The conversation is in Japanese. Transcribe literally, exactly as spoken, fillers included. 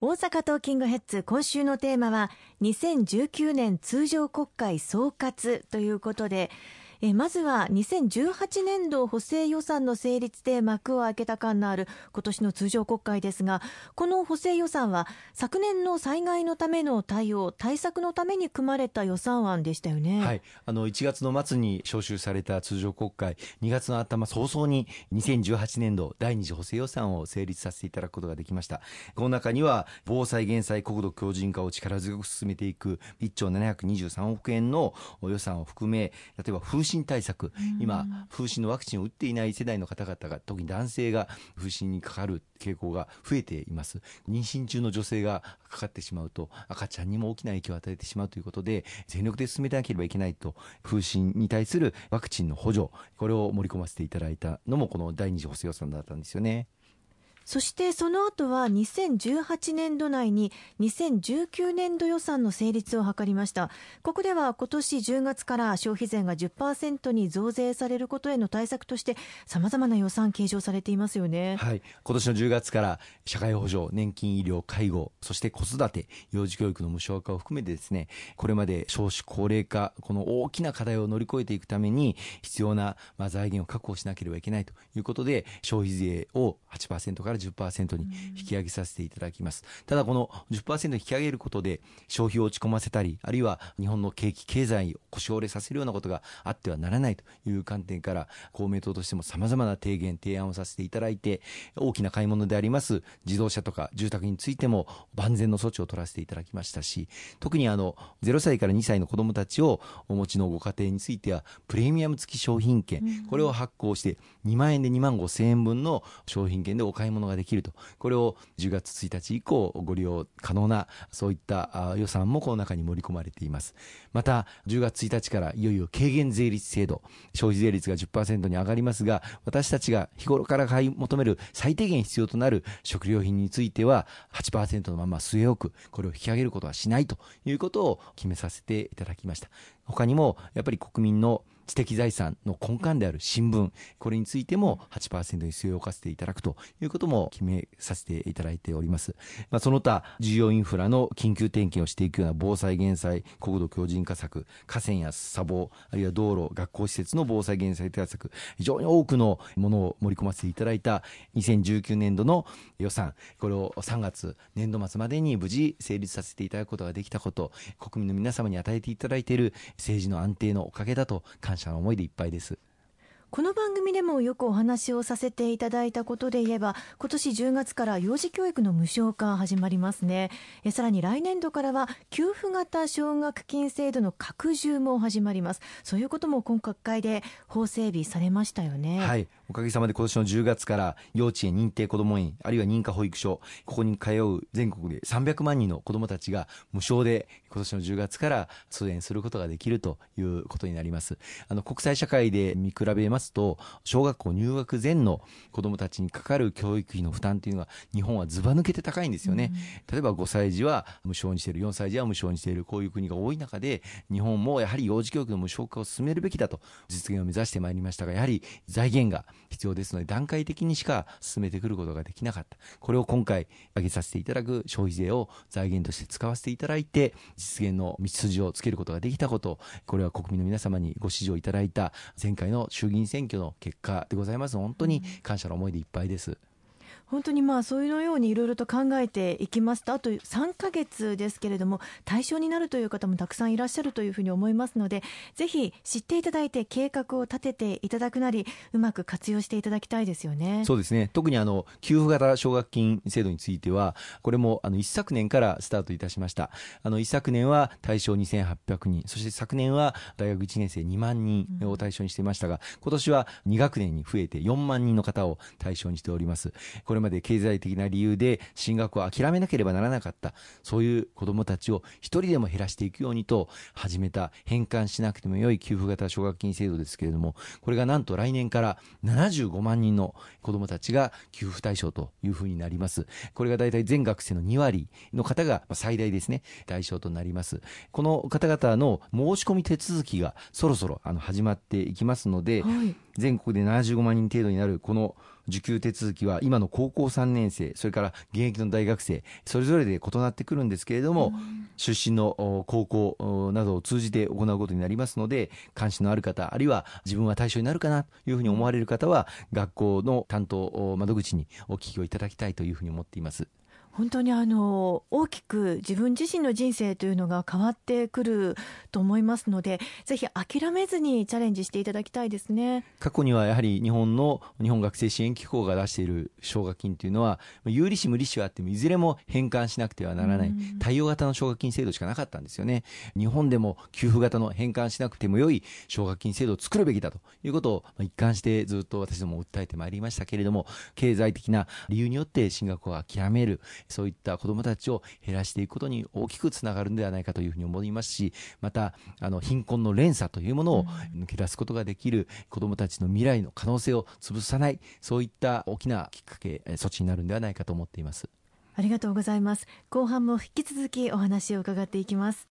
大阪トーキングヘッズ、今週のテーマはにせんじゅうきゅうねん通常国会総括ということで、えまずはにせんじゅうはちねんど補正予算の成立で幕を開けた感のある今年の通常国会ですが、この補正予算は昨年の災害のための対応対策のために組まれた予算案でしたよね。はい、あのいちがつの末に召集された通常国会、にがつの頭早々ににせんじゅうはちねんど第二次補正予算を成立させていただくことができました。この中には防災減災国土強靭化を力強く進めていくいっちょうななひゃくにじゅうさんおくえんの予算を含め、例えば風疹対策、今風疹のワクチンを打っていない世代の方々が、特に男性が風疹にかかる傾向が増えています。妊娠中の女性がかかってしまうと赤ちゃんにも大きな影響を与えてしまうということで、全力で進めなければいけないと、風疹に対するワクチンの補助、これを盛り込ませていただいたのもこの第二次補正予算だったんですよね。そしてその後はにせんじゅうはちねんど内ににせんじゅうきゅうねんど予算の成立を図りました。ここでは今年じゅうがつから消費税が じゅっパーセント に増税されることへの対策として様々な予算計上されていますよね。はい、今年のじゅうがつから社会保障、年金、医療、介護、そして子育て、幼児教育の無償化を含めてですね、これまで少子高齢化、この大きな課題を乗り越えていくために必要な財源を確保しなければいけないということで、消費税を はちパーセント からじゅっパーセント に引き上げさせていただきます。ただこの じゅっパーセント 引き上げることで消費を落ち込ませたり、あるいは日本の景気経済を腰折れさせるようなことがあってはならないという観点から、公明党としてもさまざまな提言提案をさせていただいて、大きな買い物であります自動車とか住宅についても万全の措置を取らせていただきましたし、特にあのぜろさいからにさいの子どもたちをお持ちのご家庭についてはプレミアム付き商品券、これを発行してにまんえんでにまんごせんえんぶんの商品券でお買い物ができると、これをじゅうがつついたち以降ご利用可能な、そういった予算もこの中に盛り込まれています。またじゅうがつついたちからいよいよ軽減税率制度、消費税率が じゅっパーセント に上がりますが、私たちが日頃から買い求める最低限必要となる食料品については はちパーセント のまま据え置く、これを引き上げることはしないということを決めさせていただきました。他にもやっぱり国民の知的財産の根幹である新聞、これについても はちパーセント に据え置かせていただくということも決めさせていただいております。まあ、その他重要インフラの緊急点検をしていくような防災減災国土強靭化策、河川や砂防、あるいは道路、学校施設の防災減災対策、非常に多くのものを盛り込ませていただいたにせんじゅうきゅうねんどの予算、これをさんがつ年度末までに無事成立させていただくことができたこと、国民の皆様に与えていただいている政治の安定のおかげだと感じます。感謝の思いでいっぱいです。この番組でもよくお話をさせていただいたことで言えば、今年じゅうがつから幼児教育の無償化始まりますね。えさらに来年度からは給付型奨学金制度の拡充も始まります。そういうことも今国会で法整備されましたよね。はい、おかげさまで今年のじゅうがつから幼稚園、認定こども園、あるいは認可保育所、ここに通う全国でさんびゃくまんにんの子どもたちが無償で今年のじゅうがつから通園することができるということになります。あの国際社会で見比べますと、小学校入学前の子どもたちにかかる教育費の負担というのは日本はずば抜けて高いんですよね。例えばごさいじは無償にしている、よんさいじは無償にしている、こういう国が多い中で、日本もやはり幼児教育の無償化を進めるべきだと実現を目指してまいりましたが、やはり財源が必要ですので段階的にしか進めてくることができなかった。これを今回上げさせていただく消費税を財源として使わせていただいて、実現の道筋をつけることができたこと、これは国民の皆様にご支持をいただいた前回の衆議院選挙の結果でございます。本当に感謝の思いでいっぱいです。本当にまあそういうのようにいろいろと考えていきますと、あとさんかげつですけれども、対象になるという方もたくさんいらっしゃるというふうに思いますので、ぜひ知っていただいて計画を立てていただくなり、うまく活用していただきたいですよね。そうですね。特にあの給付型奨学金制度については、これもあの一昨年からスタートいたしました。あの一昨年は対象にせんはっぴゃくにん、そして昨年は大学いちねんせいにまんにんを対象にしていましたが、うん、今年はにがくねんに増えてよんまんにんの方を対象にしております。これこれまで経済的な理由で進学を諦めなければならなかった、そういう子どもたちを一人でも減らしていくようにと始めた、返還しなくてもよい給付型奨学金制度ですけれども、これがなんと来年からななじゅうごまんにんの子どもたちが給付対象というふうになります。これがだいたい全学生のにわりの方が最大ですね、対象となります。この方々の申し込み手続きがそろそろあの始まっていきますので、はい、全国でななじゅうごまんにん程度になるこの受給手続きは、今の高校さんねん生、それから現役の大学生、それぞれで異なってくるんですけれども、うん、出身の高校などを通じて行うことになりますので、関心のある方、あるいは自分は対象になるかなというふうに思われる方は、学校の担当窓口にお聞きをいただきたいというふうに思っています。本当にあの大きく自分自身の人生というのが変わってくると思いますので、ぜひ諦めずにチャレンジしていただきたいですね。過去にはやはり日本の日本学生支援機構が出している奨学金というのは、有利子無利子はあってもいずれも返還しなくてはならない対応型の奨学金制度しかなかったんですよね。日本でも給付型の返還しなくても良い奨学金制度を作るべきだということを一貫してずっと私ども訴えてまいりましたけれども、経済的な理由によって進学を諦める、そういった子どもたちを減らしていくことに大きくつながるのではないかというふうに思いますし、またあの貧困の連鎖というものを抜け出すことができる、子どもたちの未来の可能性を潰さない、そういった大きなきっかけ、措置になるのではないかと思っています。ありがとうございます。後半も引き続きお話を伺っていきます。